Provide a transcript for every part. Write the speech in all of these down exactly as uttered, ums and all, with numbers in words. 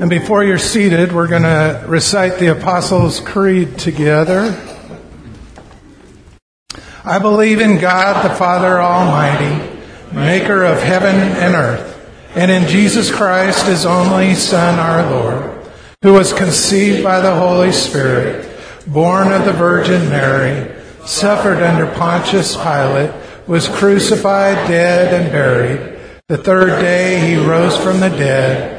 And before you're seated, we're going to recite the Apostles' Creed together. I believe in God, the Father Almighty, maker of heaven and earth, and in Jesus Christ, his only Son, our Lord, who was conceived by the Holy Spirit, born of the Virgin Mary, suffered under Pontius Pilate, was crucified, dead, and buried. The third day he rose from the dead.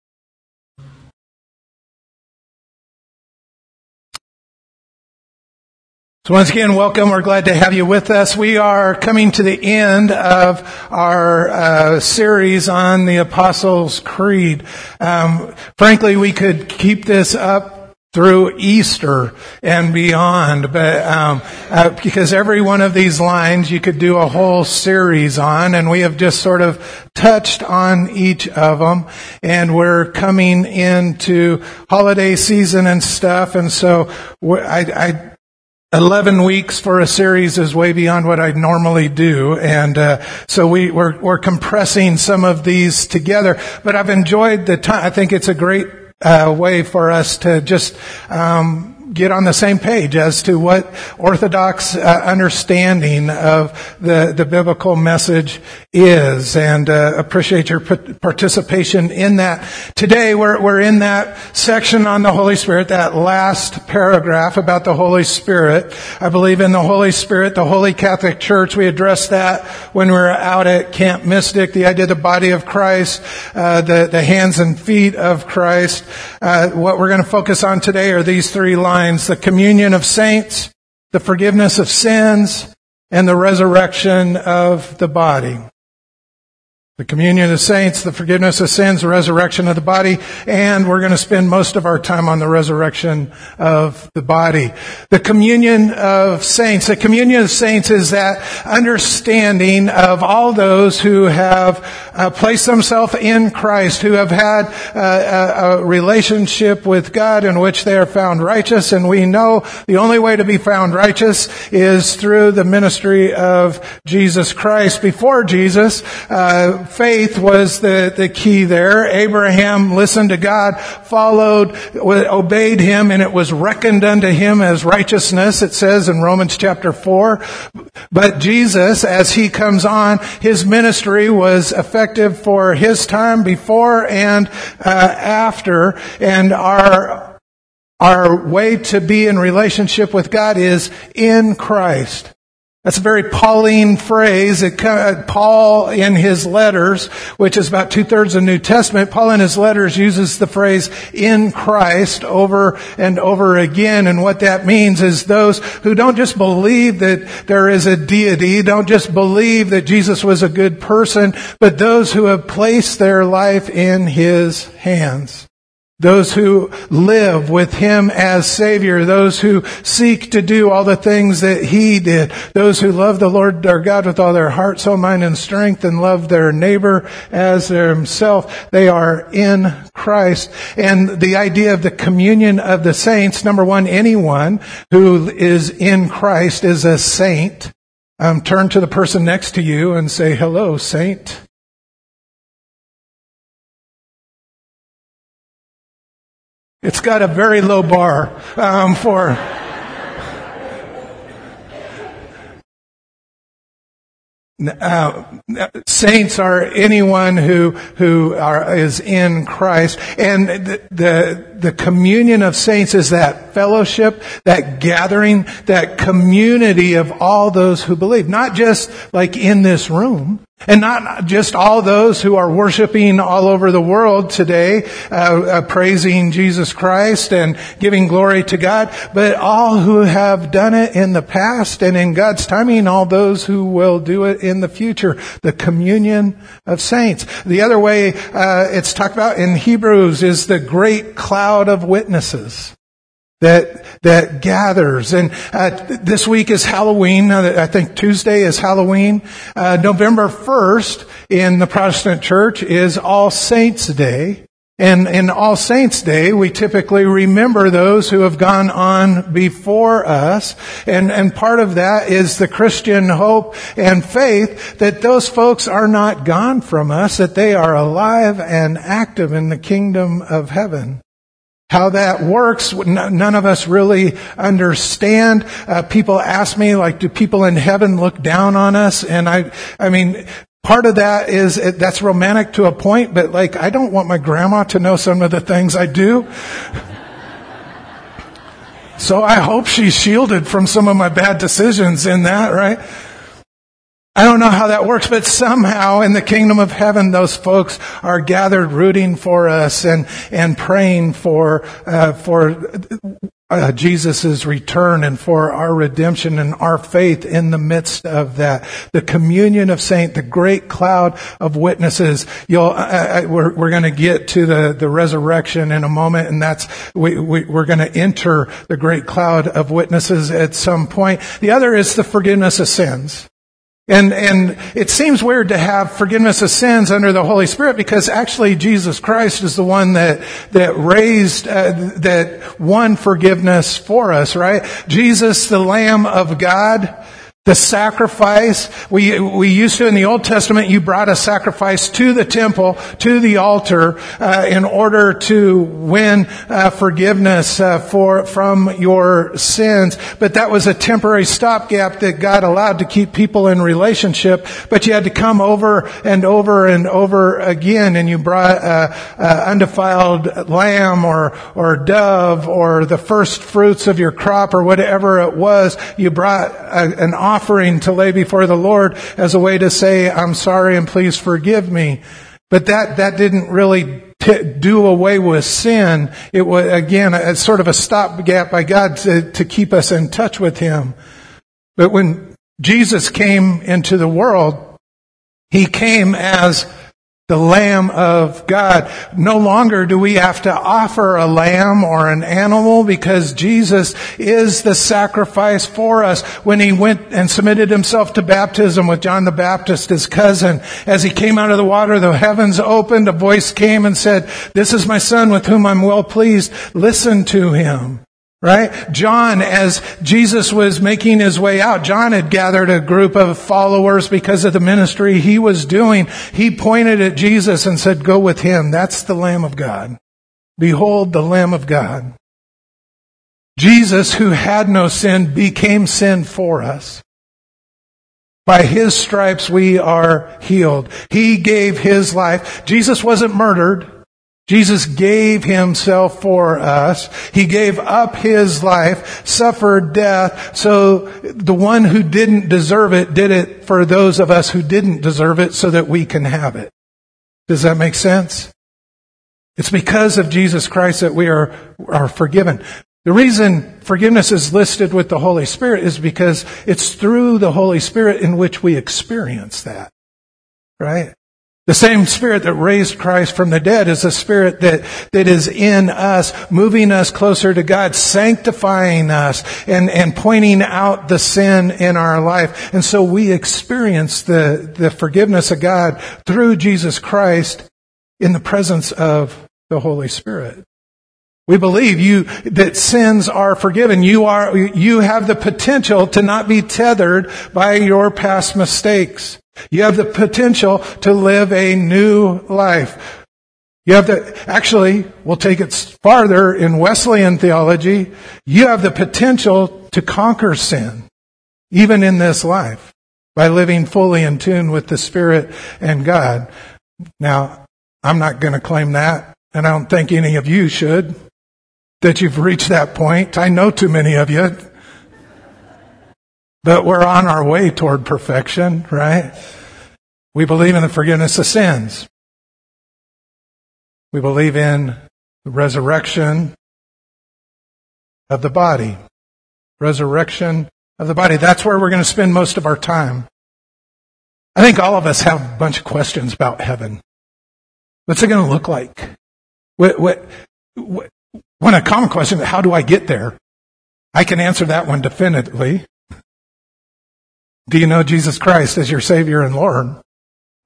So once again, welcome. We're glad to have you with us. We are coming to the end of our uh, series on the Apostles' Creed. Um, frankly, we could keep this up through Easter and beyond, but um, uh, because every one of these lines you could do a whole series on, and we have just sort of touched on each of them, and we're coming into holiday season and stuff, and so I... I Eleven weeks for a series is way beyond what I normally do, and uh, so we, we're, we're compressing some of these together. But I've enjoyed the time. I think it's a great uh, way for us to just um, get on the same page as to what Orthodox uh, understanding of the, the biblical message is, and uh, appreciate your participation in that. Today we're we're in that section on the Holy Spirit, that last paragraph about the Holy Spirit. I believe in the Holy Spirit, the Holy Catholic Church. We addressed that when we were out at Camp Mystic, the idea of the body of Christ, uh, the, the hands and feet of Christ. Uh, what we're going to focus on today are these three lines: the communion of saints, the forgiveness of sins, and the resurrection of the body. The communion of the saints, the forgiveness of sins, the resurrection of the body, and we're going to spend most of our time on the resurrection of the body. The communion of saints. The communion of saints is that understanding of all those who have uh, placed themselves in Christ, who have had uh, a, a relationship with God in which they are found righteous, and we know the only way to be found righteous is through the ministry of Jesus Christ. Before Jesus, uh, faith was the, the key there. Abraham listened to God, followed, obeyed him, and it was reckoned unto him as righteousness, it says in Romans chapter four. But Jesus, as he comes on, his ministry was effective for his time before and uh, after, and our our way to be in relationship with God is in Christ. That's a very Pauline phrase. It, Paul, in his letters, which is about two-thirds of the New Testament, Paul in his letters uses the phrase "in Christ" over and over again. And what that means is those who don't just believe that there is a deity, don't just believe that Jesus was a good person, but those who have placed their life in his hands. Those who live with him as Savior, those who seek to do all the things that he did, those who love the Lord their God with all their heart, soul, mind, and strength, and love their neighbor as themselves, they are in Christ. And the idea of the communion of the saints, number one, anyone who is in Christ is a saint. Um, turn to the person next to you and say, "Hello, saint." It's got a very low bar um, for... Uh, saints are anyone who who are, is in Christ, and the, the the communion of saints is that fellowship, that gathering, that community of all those who believe, not just like in this room, and not just all those who are worshiping all over the world today, uh, uh, praising Jesus Christ and giving glory to God, but all who have done it in the past, and in God's timing, all those who will do it in in the future. The communion of saints. The other way uh, it's talked about in Hebrews is the great cloud of witnesses. that that gathers. And uh, this week is Halloween. I think Tuesday is Halloween. Uh, November first in the Protestant Church is All Saints' Day. And in All Saints' Day, we typically remember those who have gone on before us. And, and part of that is the Christian hope and faith that those folks are not gone from us, that they are alive and active in the kingdom of heaven. How that works, none of us really understand. Uh, people ask me, like, do people in heaven look down on us? And I, I mean, part of that is, that's romantic to a point, but like, I don't want my grandma to know some of the things I do. So I hope she's shielded from some of my bad decisions in that, right? I don't know how that works, but somehow in the kingdom of heaven, those folks are gathered rooting for us and, and praying for, uh, for uh, Jesus' return and for our redemption and our faith in the midst of that. The communion of saints, the great cloud of witnesses. You'll, uh, we're, we're going to get to the, the resurrection in a moment, and that's, we, we, we're going to enter the great cloud of witnesses at some point. The other is the forgiveness of sins. And and it seems weird to have forgiveness of sins under the Holy Spirit, because actually Jesus Christ is the one that that raised uh, that won forgiveness for us, right? Jesus, the Lamb of God, the sacrifice. We we used to in the Old Testament, you brought a sacrifice to the temple, to the altar, uh, in order to win uh, forgiveness uh, for from your sins. But that was a temporary stopgap that God allowed to keep people in relationship. But you had to come over and over and over again, and you brought a, a undefiled lamb or or dove or the first fruits of your crop or whatever it was. You brought a, an offering. offering to lay before the Lord as a way to say, I'm sorry and please forgive me. But that, that didn't really t- do away with sin. It was, again, a, a sort of a stopgap by God to, to keep us in touch with Him. But when Jesus came into the world, He came as the Lamb of God. No longer do we have to offer a lamb or an animal, because Jesus is the sacrifice for us. When He went and submitted Himself to baptism with John the Baptist, His cousin, as He came out of the water, the heavens opened, a voice came and said, "This is my Son with whom I'm well pleased. Listen to Him." Right? John, as Jesus was making His way out, John had gathered a group of followers because of the ministry he was doing. He pointed at Jesus and said, "Go with Him. That's the Lamb of God. Behold the Lamb of God." Jesus, who had no sin, became sin for us. By His stripes we are healed. He gave His life. Jesus wasn't murdered. Jesus gave Himself for us. He gave up His life, suffered death. So the one who didn't deserve it did it for those of us who didn't deserve it, so that we can have it. Does that make sense? It's because of Jesus Christ that we are, are forgiven. The reason forgiveness is listed with the Holy Spirit is because it's through the Holy Spirit in which we experience that. Right? The same Spirit that raised Christ from the dead is the Spirit that, that is in us, moving us closer to God, sanctifying us, and, and pointing out the sin in our life. And so we experience the, the forgiveness of God through Jesus Christ in the presence of the Holy Spirit. We believe you that sins are forgiven. You are, you have the potential to not be tethered by your past mistakes. You have the potential to live a new life. You have the, actually, we'll take it farther in Wesleyan theology. You have the potential to conquer sin, even in this life, by living fully in tune with the Spirit and God. Now, I'm not going to claim that, and I don't think any of you should, that you've reached that point. I know too many of you. But we're on our way toward perfection, right? We believe in the forgiveness of sins. We believe in the resurrection of the body. Resurrection of the body. That's where we're going to spend most of our time. I think all of us have a bunch of questions about heaven. What's it going to look like? What, what, what, one a common question, how do I get there? I can answer that one definitively. Do you know Jesus Christ as your Savior and Lord?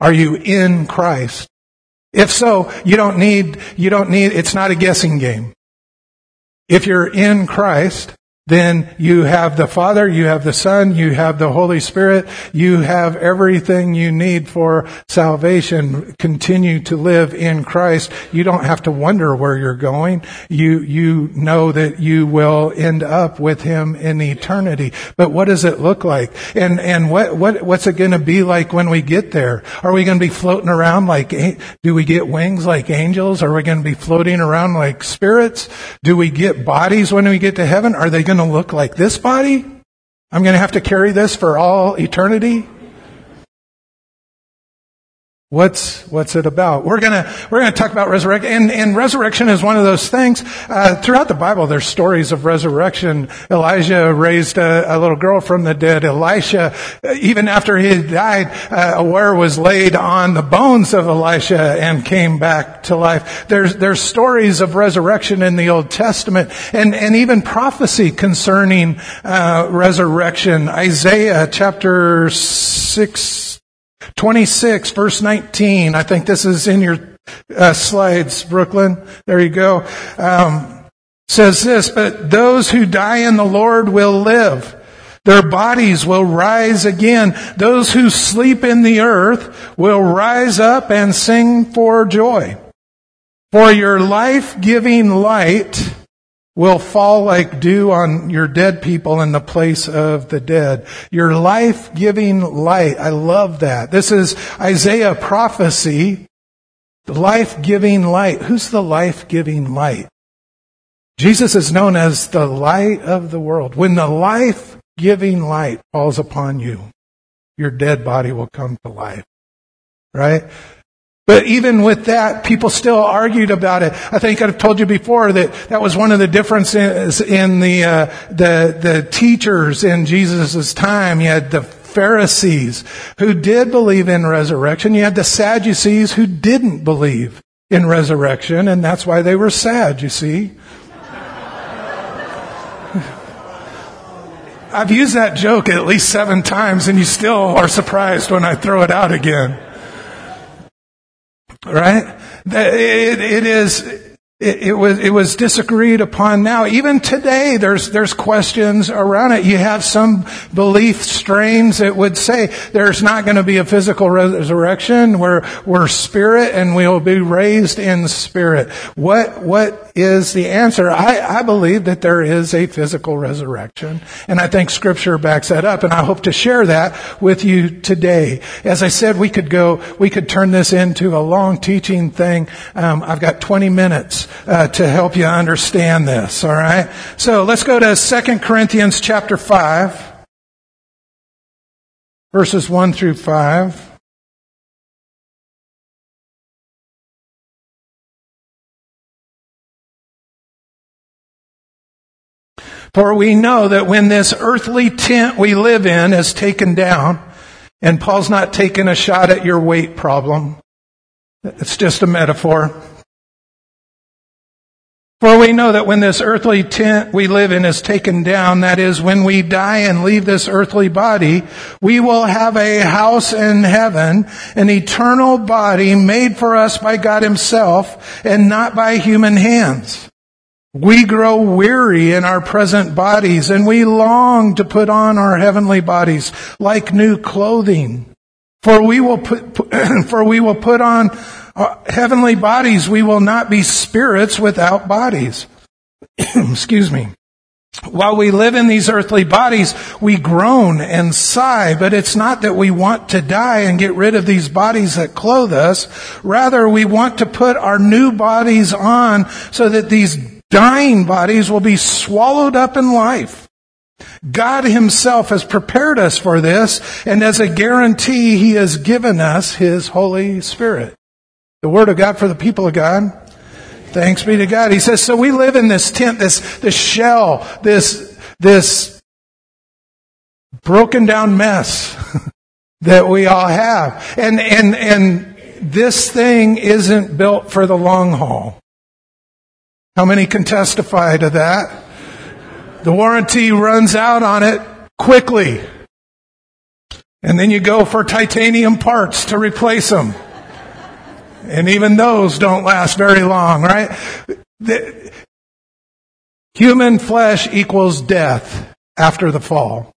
Are you in Christ? If so, you don't need, you don't need, it's not a guessing game. If you're in Christ, then you have the Father, you have the Son, you have the Holy Spirit, you have everything you need for salvation. Continue to live in Christ. You don't have to wonder where you're going. You, you know that you will end up with Him in eternity. But what does it look like? And, and what, what, what's it going to be like when we get there? Are we going to be floating around like, do we get wings like angels? Are we going to be floating around like spirits? Do we get bodies when we get to heaven? Are they going to look like this body? I'm going to have to carry this for all eternity? What's what's it about? We're gonna we're gonna talk about resurrection, and, and resurrection is one of those things. Uh, throughout the Bible, there's stories of resurrection. Elijah raised a, a little girl from the dead. Elisha, even after he had died, uh, a ware was laid on the bones of Elisha and came back to life. There's there's stories of resurrection in the Old Testament, and and even prophecy concerning uh, resurrection. Isaiah chapter six. twenty-six, verse nineteen. I think this is in your uh, slides, Brooklyn. There you go. Um, says this, but those who die in the Lord will live. Their bodies will rise again. Those who sleep in the earth will rise up and sing for joy. For your life-giving light will fall like dew on your dead people in the place of the dead. Your life-giving light. I love that. This is Isaiah prophecy. The life-giving light. Who's the life-giving light? Jesus is known as the light of the world. When the life-giving light falls upon you, your dead body will come to life. Right? But even with that, people still argued about it. I think I've told you before that that was one of the differences in the uh, the the teachers in Jesus' time. You had the Pharisees who did believe in resurrection. You had the Sadducees who didn't believe in resurrection, and that's why they were sad, you see. I've used that joke at least seven times, and you still are surprised when I throw it out again. Right? It, it is, it, it was, it was disagreed upon now. Even today, there's, there's questions around it. You have some belief strains that would say there's not going to be a physical resurrection. We're, we're spirit and we will be raised in spirit. What, what is the answer? I, I believe that there is a physical resurrection. And I think Scripture backs that up. And I hope to share that with you today. As I said, we could go, we could turn this into a long teaching thing. Um, I've got twenty minutes uh, to help you understand this. All right. So let's go to Second Corinthians chapter five, verses one through five. For we know that when this earthly tent we live in is taken down, and Paul's not taking a shot at your weight problem. It's just a metaphor. For we know that when this earthly tent we live in is taken down, that is, when we die and leave this earthly body, we will have a house in heaven, an eternal body made for us by God Himself and not by human hands. We grow weary in our present bodies, and we long to put on our heavenly bodies like new clothing. For we will put, for we will put on heavenly bodies. We will not be spirits without bodies. Excuse me. While we live in these earthly bodies, we groan and sigh, but it's not that we want to die and get rid of these bodies that clothe us. Rather, we want to put our new bodies on so that these dying bodies will be swallowed up in life. God Himself has prepared us for this, and as a guarantee, He has given us His Holy Spirit. The Word of God for the people of God. Thanks be to God. He says, so we live in this tent, this, this shell, this, this broken down mess that we all have. And, and, and this thing isn't built for the long haul. How many can testify to that? The warranty runs out on it quickly. And then you go for titanium parts to replace them. And even those don't last very long, right? The human flesh equals death after the fall.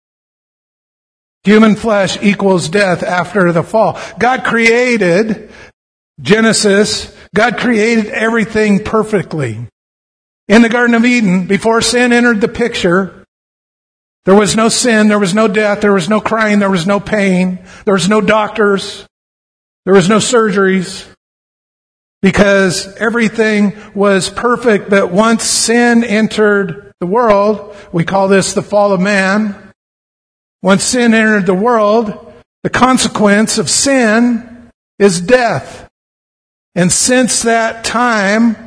Human flesh equals death after the fall. God created Genesis. God created everything perfectly. In the Garden of Eden, before sin entered the picture, there was no sin, there was no death, there was no crying, there was no pain, there was no doctors, there was no surgeries, because everything was perfect. But once sin entered the world, we call this the fall of man. Once sin entered the world, the consequence of sin is death. And since that time,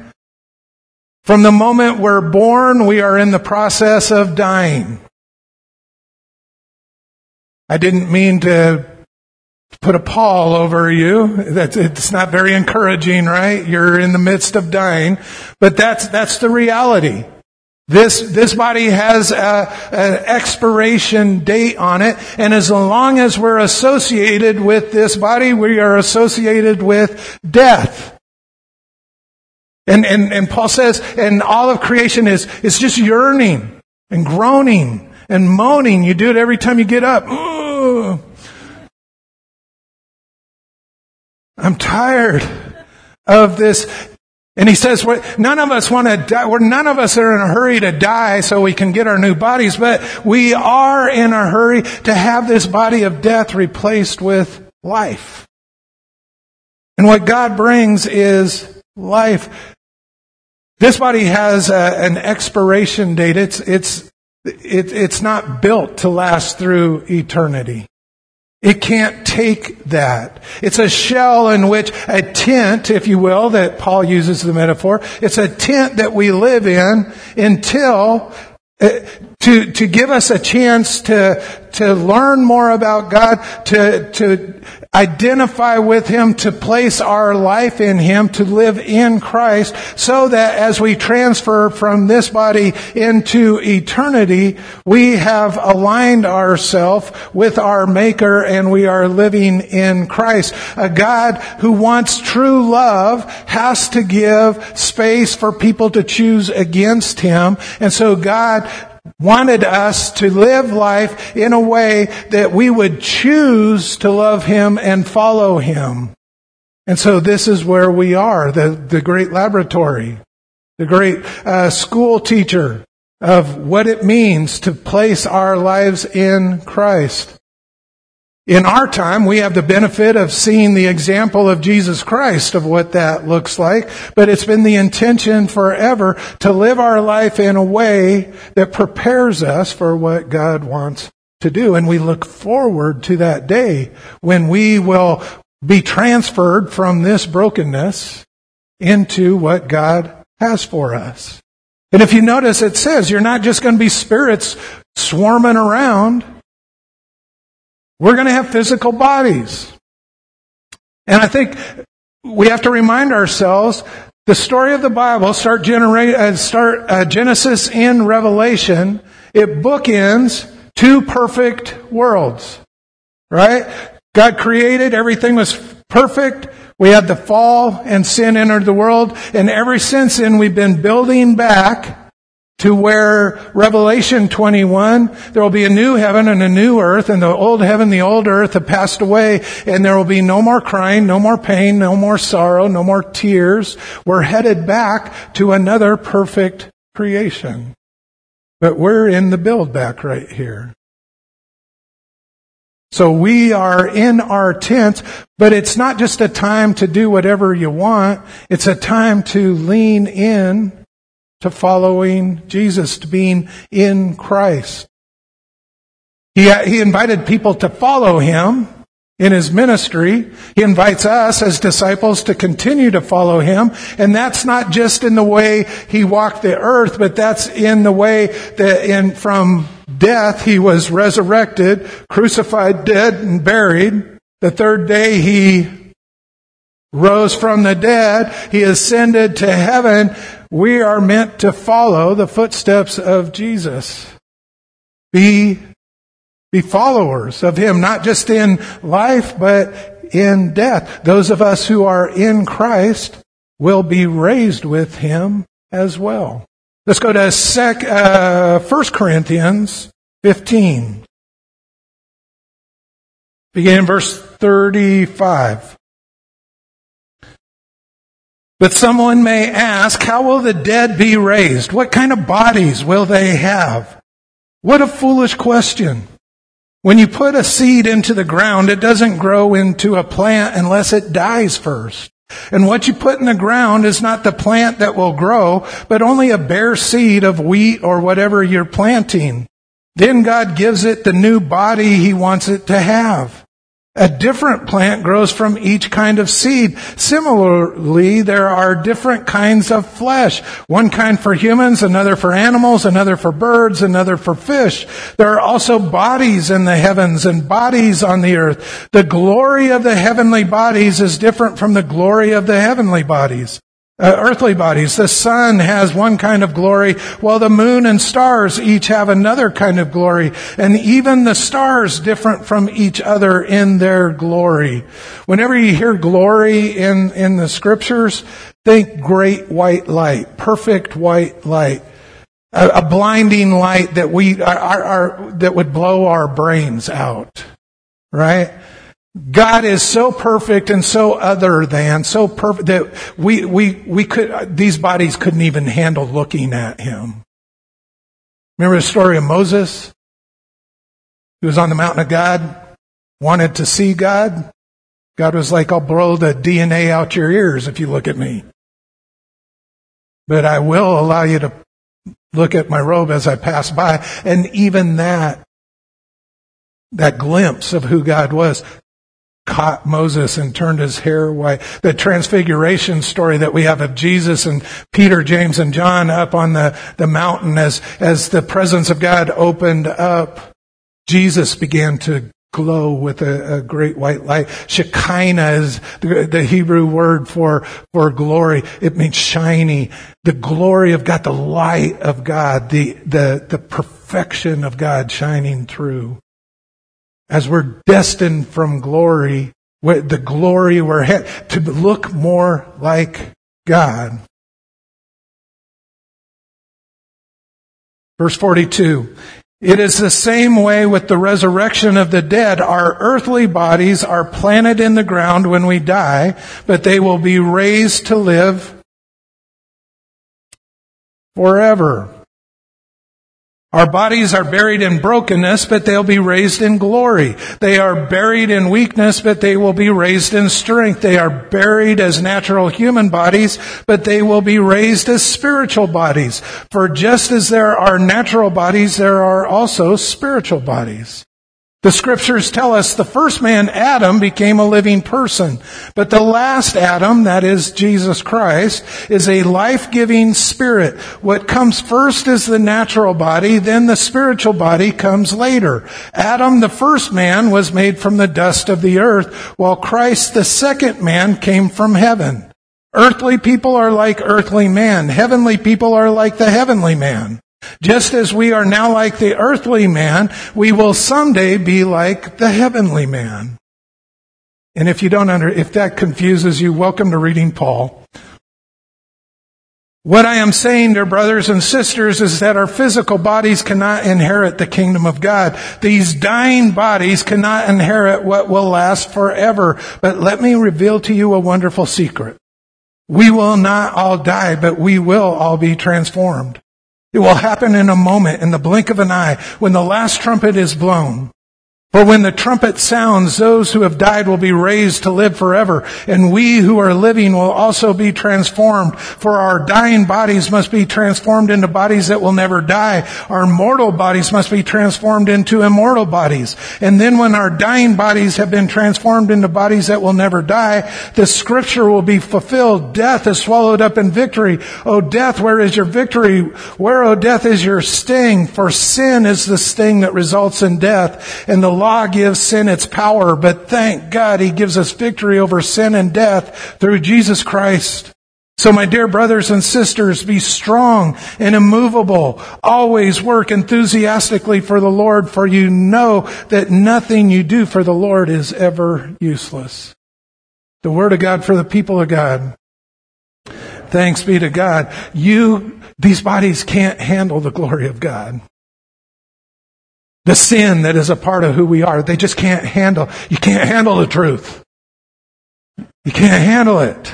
from the moment we're born, we are in the process of dying. I didn't mean to put a pall over you. That's, it's not very encouraging, right? You're in the midst of dying. But that's that's the reality. This this body has an expiration date on it, and as long as we're associated with this body, we are associated with death. And and, and Paul says, and all of creation is is just yearning and groaning and moaning. You do it every time you get up. Ooh. I'm tired of this. And he says, none of us want to die. We're, none of us are in a hurry to die so we can get our new bodies, but we are in a hurry to have this body of death replaced with life. And what God brings is life. This body has a, an expiration date. It's, it's, it, it's not built to last through eternity. It can't take that. It's a shell in which a tent, if you will, that Paul uses the metaphor. It's a tent that we live in until uh, to to give us a chance to to learn more about God, to to identify with Him, to place our life in Him, to live in Christ, so that as we transfer from this body into eternity, we have aligned ourselves with our Maker and we are living in Christ. A God who wants true love has to give space for people to choose against Him. And so God wanted us to live life in a way that we would choose to love Him and follow Him. And so this is where we are, the, the great laboratory, the great uh, school teacher of what it means to place our lives in Christ. In our time, we have the benefit of seeing the example of Jesus Christ of what that looks like, but it's been the intention forever to live our life in a way that prepares us for what God wants to do. And we look forward to that day when we will be transferred from this brokenness into what God has for us. And if you notice, it says you're not just going to be spirits swarming around. We're going to have physical bodies. And I think we have to remind ourselves the story of the Bible, start, genera- uh, start uh, Genesis and Revelation, it bookends two perfect worlds, right? God created, everything was perfect. We had the fall and sin entered the world. And ever since then, we've been building back to where Revelation twenty-one, there will be a new heaven and a new earth, and the old heaven, the old earth have passed away, and there will be no more crying, no more pain, no more sorrow, no more tears. We're headed back to another perfect creation. But we're in the build back right here. So we are in our tents, but it's not just a time to do whatever you want. It's a time to lean in to following Jesus, to being in Christ. He, he invited people to follow Him in His ministry. He invites us as disciples to continue to follow Him. And that's not just in the way He walked the earth, but that's in the way that in from death He was resurrected, crucified, dead, and buried. The third day He rose from the dead. He ascended to heaven. We are meant to follow the footsteps of Jesus. Be, be followers of him, not just in life, but in death. Those of us who are in Christ will be raised with him as well. Let's go to sec, uh, First Corinthians fifteen. Begin in verse thirty-five. But someone may ask, how will the dead be raised? What kind of bodies will they have? What a foolish question. When you put a seed into the ground, it doesn't grow into a plant unless it dies first. And what you put in the ground is not the plant that will grow, but only a bare seed of wheat or whatever you're planting. Then God gives it the new body he wants it to have. A different plant grows from each kind of seed. Similarly, there are different kinds of flesh. One kind for humans, another for animals, another for birds, another for fish. There are also bodies in the heavens and bodies on the earth. The glory of the heavenly bodies is different from the glory of the heavenly bodies. Uh, earthly bodies. The sun has one kind of glory, while the moon and stars each have another kind of glory, and even the stars different from each other in their glory. Whenever you hear glory in, in the scriptures, think great white light, perfect white light, a, a blinding light that we are, are, are that would blow our brains out, right? God is so perfect and so other than, so perfect that we, we, we could, these bodies couldn't even handle looking at him. Remember the story of Moses? He was on the mountain of God, wanted to see God. God was like, I'll blow the D N A out your ears if you look at me. But I will allow you to look at my robe as I pass by. And even that, that glimpse of who God was, caught Moses and turned his hair white. The transfiguration story that we have of Jesus and Peter, James, and John up on the, the mountain as, as the presence of God opened up, Jesus began to glow with a, a great white light. Shekinah is the, the Hebrew word for, for glory. It means shiny. The glory of God, the light of God, the, the, the perfection of God shining through. As we're destined from glory, the glory we're headed, to look more like God. Verse forty-two. It is the same way with the resurrection of the dead. Our earthly bodies are planted in the ground when we die, but they will be raised to live forever. Our bodies are buried in brokenness, but they'll be raised in glory. They are buried in weakness, but they will be raised in strength. They are buried as natural human bodies, but they will be raised as spiritual bodies. For just as there are natural bodies, there are also spiritual bodies. The scriptures tell us the first man, Adam, became a living person. But the last Adam, that is Jesus Christ, is a life-giving spirit. What comes first is the natural body, then the spiritual body comes later. Adam, the first man, was made from the dust of the earth, while Christ, the second man, came from heaven. Earthly people are like earthly man. Heavenly people are like the heavenly man. Just as we are now like the earthly man, we will someday be like the heavenly man. And if you don't under, if that confuses you, welcome to reading Paul. What I am saying, dear brothers and sisters, is that our physical bodies cannot inherit the kingdom of God. These dying bodies cannot inherit what will last forever. But let me reveal to you a wonderful secret. We will not all die, but we will all be transformed. It will happen in a moment, in the blink of an eye, when the last trumpet is blown. For when the trumpet sounds, those who have died will be raised to live forever, and we who are living will also be transformed. For our dying bodies must be transformed into bodies that will never die. Our mortal bodies must be transformed into immortal bodies. And then when our dying bodies have been transformed into bodies that will never die, the scripture will be fulfilled. Death is swallowed up in victory. O death, where is your victory? Where, O death, is your sting? For sin is the sting that results in death, and the law gives sin its power, but thank God he gives us victory over sin and death through Jesus Christ So my dear brothers and sisters, be strong and immovable. Always work enthusiastically for the Lord, for you know that nothing you do for the Lord is ever useless. The word of God for the people of God. Thanks be to God. You, these bodies can't handle the glory of God. The sin that is a part of who we are, they just can't handle. You can't handle the truth. You can't handle it.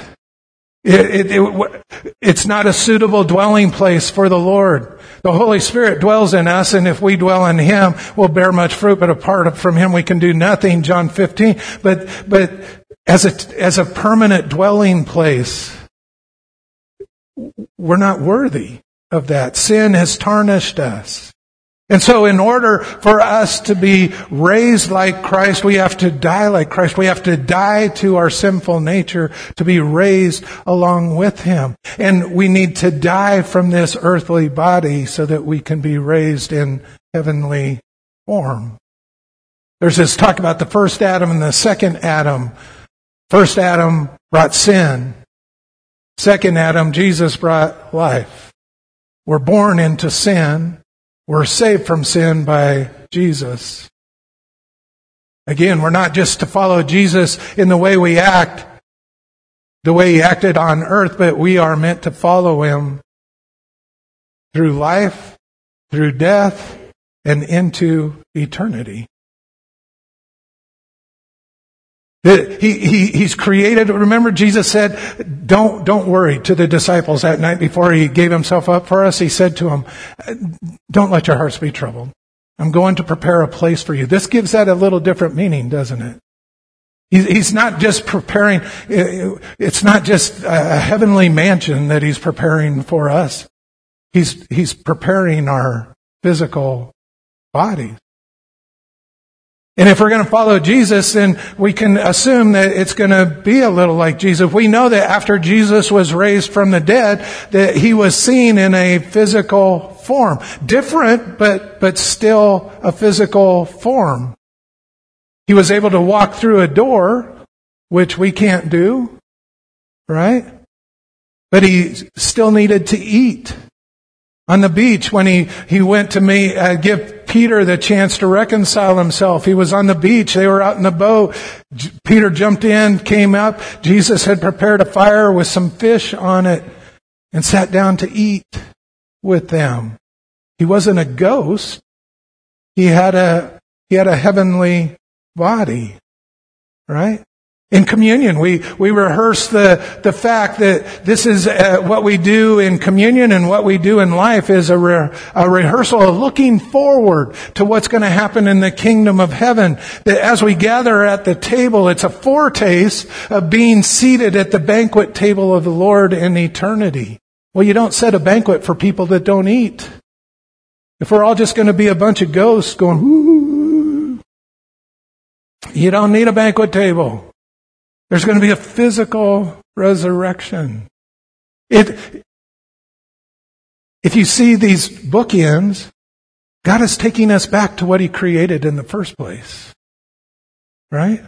It, it, it, it's not a suitable dwelling place for the Lord. The Holy Spirit dwells in us, and if we dwell in Him, we'll bear much fruit, but apart from Him we can do nothing, John fifteen. But but as a, as a permanent dwelling place, we're not worthy of that. Sin has tarnished us. And so in order for us to be raised like Christ, we have to die like Christ. We have to die to our sinful nature to be raised along with Him. And we need to die from this earthly body so that we can be raised in heavenly form. There's this talk about the first Adam and the second Adam. First Adam brought sin. Second Adam, Jesus, brought life. We're born into sin. We're saved from sin by Jesus. Again, we're not just to follow Jesus in the way we act, the way He acted on earth, but we are meant to follow Him through life, through death, and into eternity. He, he, he's created, remember Jesus said, don't, don't worry to the disciples that night before He gave Himself up for us. He said to them, don't let your hearts be troubled. I'm going to prepare a place for you. This gives that a little different meaning, doesn't it? He, he's not just preparing, it's not just a heavenly mansion that He's preparing for us. He's, he's preparing our physical bodies. And if we're going to follow Jesus, then we can assume that it's going to be a little like Jesus. We know that after Jesus was raised from the dead, that He was seen in a physical form. Different, but, but still a physical form. He was able to walk through a door, which we can't do, right? But He still needed to eat. On the beach, when he, he went to me, uh, give Peter the chance to reconcile himself. He was on the beach. They were out in the boat. J- Peter jumped in, came up. Jesus had prepared a fire with some fish on it and sat down to eat with them. He wasn't a ghost. He had a, he had a heavenly body, right? In communion, we, we rehearse the, the fact that this is uh, what we do in communion and what we do in life is a, re- a rehearsal of looking forward to what's going to happen in the kingdom of heaven. That as we gather at the table, it's a foretaste of being seated at the banquet table of the Lord in eternity. Well, you don't set a banquet for people that don't eat. If we're all just going to be a bunch of ghosts going, ooh, you don't need a banquet table. There's going to be a physical resurrection. It, if you see these bookends, God is taking us back to what He created in the first place. Right?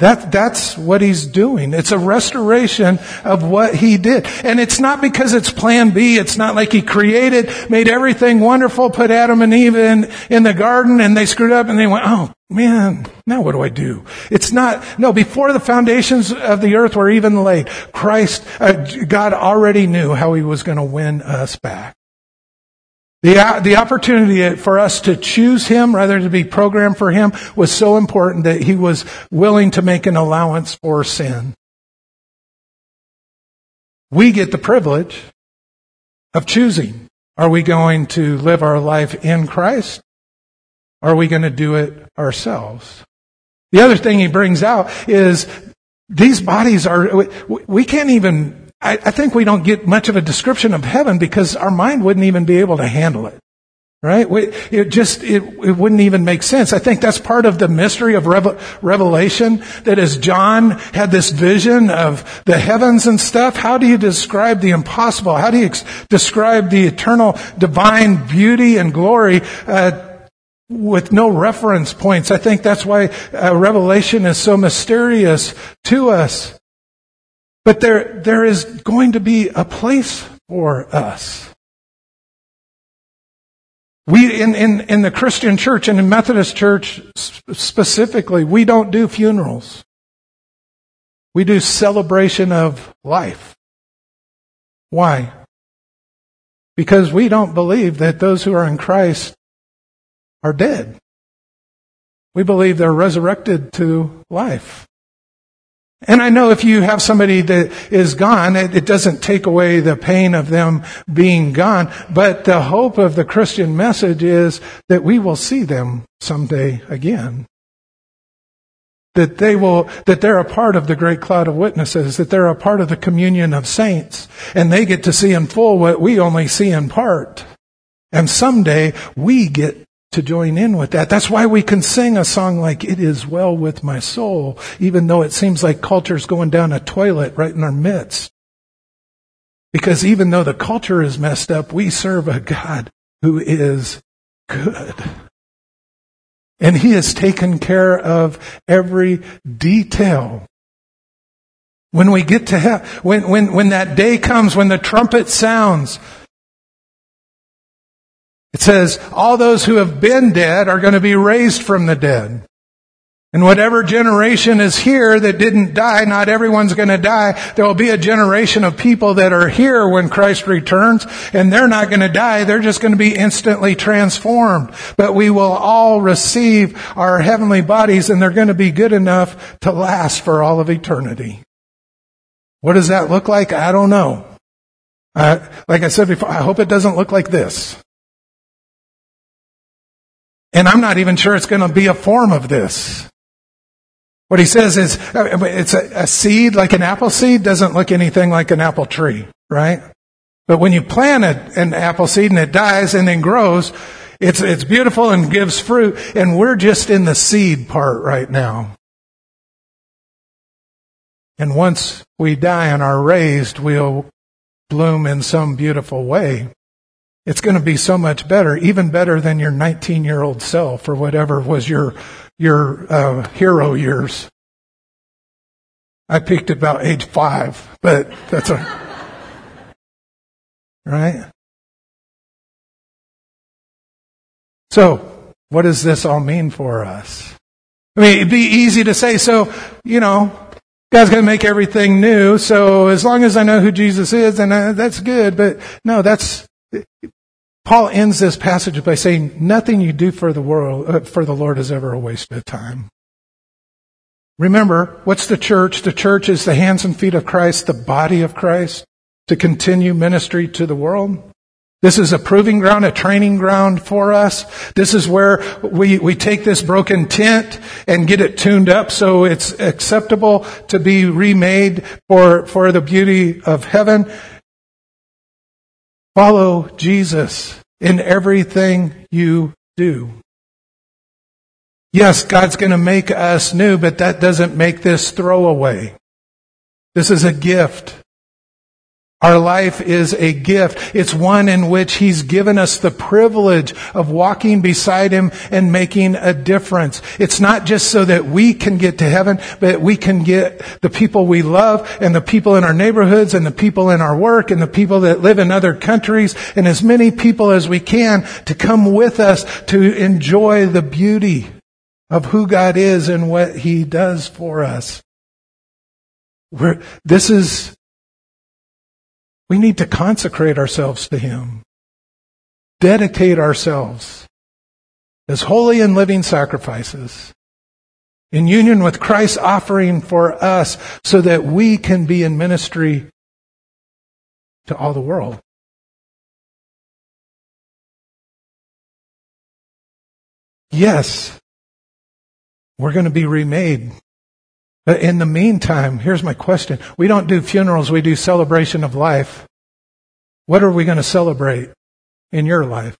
That, that's what He's doing. It's a restoration of what He did. And it's not because it's plan B. It's not like He created, made everything wonderful, put Adam and Eve in, in the garden, and they screwed up, and they went, oh, man, now what do I do? It's not, no, before the foundations of the earth were even laid, Christ, uh, God already knew how He was going to win us back. The, uh, the opportunity for us to choose Him rather than to be programmed for Him was so important that He was willing to make an allowance for sin. We get the privilege of choosing. Are we going to live our life in Christ? Are we going to do it ourselves? The other thing He brings out is these bodies are, we can't even, I think we don't get much of a description of heaven because our mind wouldn't even be able to handle it. Right? It just, it, it wouldn't even make sense. I think that's part of the mystery of Revelation, that as John had this vision of the heavens and stuff, how do you describe the impossible? How do you ex- describe the eternal divine beauty and glory, uh, with no reference points? I think that's why uh, Revelation is so mysterious to us. But there, there is going to be a place for us. We, in, in, in the Christian church and in Methodist church specifically, we don't do funerals. We do celebration of life. Why? Because we don't believe that those who are in Christ are dead. We believe they're resurrected to life. And I know if you have somebody that is gone, it, it doesn't take away the pain of them being gone. But the hope of the Christian message is that we will see them someday again. That they will, that they're a part of the great cloud of witnesses, that they're a part of the communion of saints, and they get to see in full what we only see in part. And someday we get to join in with that. That's why we can sing a song like It Is Well With My Soul, even though it seems like culture's going down a toilet right in our midst. Because even though the culture is messed up, we serve a God who is good. And He has taken care of every detail. When we get to heaven, when, when, when that day comes, when the trumpet sounds, it says, all those who have been dead are going to be raised from the dead. And whatever generation is here that didn't die, not everyone's going to die. There will be a generation of people that are here when Christ returns, and they're not going to die. They're just going to be instantly transformed. But we will all receive our heavenly bodies, and they're going to be good enough to last for all of eternity. What does that look like? I don't know. Uh, like I said before, I hope it doesn't look like this. And I'm not even sure it's going to be a form of this. What he says is, it's a, a seed, like an apple seed, doesn't look anything like an apple tree, right? But when you plant a, an apple seed and it dies and then grows, it's it's beautiful and gives fruit, and we're just in the seed part right now. And once we die and are raised, we'll bloom in some beautiful way. It's going to be so much better, even better than your nineteen-year-old self or whatever was your your uh, hero years. I peaked at about age five, but that's a... right? So, what does this all mean for us? I mean, it'd be easy to say, so, you know, God's going to make everything new, so as long as I know who Jesus is, then I, that's good, but no, that's... Paul ends this passage by saying, nothing you do for the world, uh, for the Lord is ever a waste of time. Remember, what's the church? The church is the hands and feet of Christ, the body of Christ, to continue ministry to the world. This is a proving ground, a training ground for us. This is where we, we take this broken tent and get it tuned up so it's acceptable to be remade for, for the beauty of heaven. Follow Jesus in everything you do. Yes, God's going to make us new, but that doesn't make this throwaway. This is a gift. Our life is a gift. It's one in which He's given us the privilege of walking beside Him and making a difference. It's not just so that we can get to heaven, but we can get the people we love and the people in our neighborhoods and the people in our work and the people that live in other countries and as many people as we can to come with us to enjoy the beauty of who God is and what He does for us. We're, this is... We need to consecrate ourselves to Him. Dedicate ourselves as holy and living sacrifices in union with Christ's offering for us so that we can be in ministry to all the world. Yes, we're going to be remade. But in the meantime, here's my question. We don't do funerals, we do celebration of life. What are we going to celebrate in your life?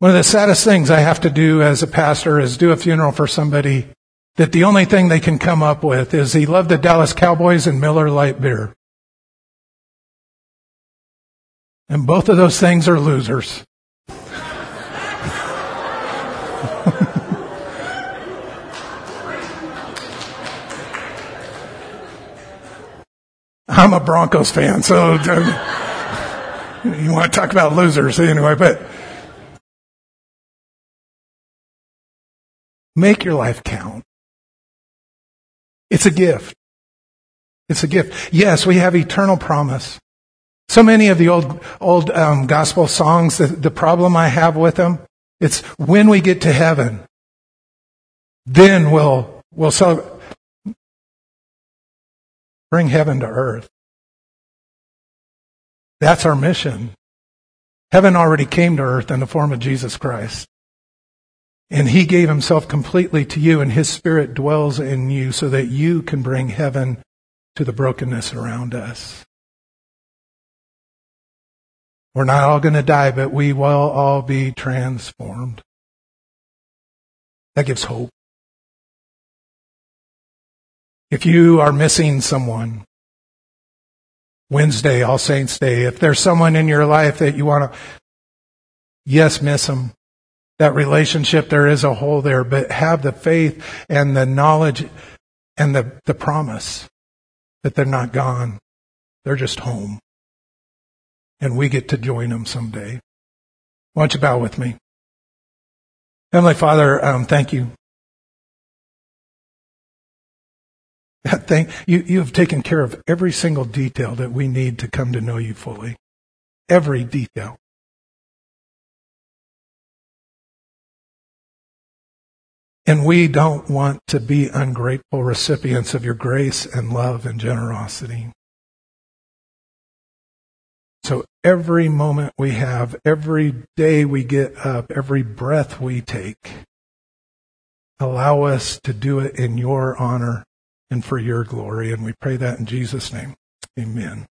One of the saddest things I have to do as a pastor is do a funeral for somebody that the only thing they can come up with is he loved the Dallas Cowboys and Miller Light beer. And both of those things are losers. I'm a Broncos fan, so you want to talk about losers anyway. But make your life count. It's a gift. It's a gift. Yes, we have eternal promise. So many of the old old um, gospel songs, the, the problem I have with them, it's when we get to heaven, then we'll we'll celebrate. Bring heaven to earth. That's our mission. Heaven already came to earth in the form of Jesus Christ. And he gave himself completely to you, and his spirit dwells in you so that you can bring heaven to the brokenness around us. We're not all going to die, but we will all be transformed. That gives hope. If you are missing someone, Wednesday, All Saints Day, if there's someone in your life that you want to, yes, miss them. That relationship, there is a hole there, but have the faith and the knowledge and the, the promise that they're not gone. They're just home. And we get to join them someday. Why don't you bow with me? Heavenly Father, um, thank you. That thing, you, you have taken care of every single detail that we need to come to know you fully. Every detail. And we don't want to be ungrateful recipients of your grace and love and generosity. So every moment we have, every day we get up, every breath we take, allow us to do it in your honor and for your glory. And we pray that in Jesus' name. Amen.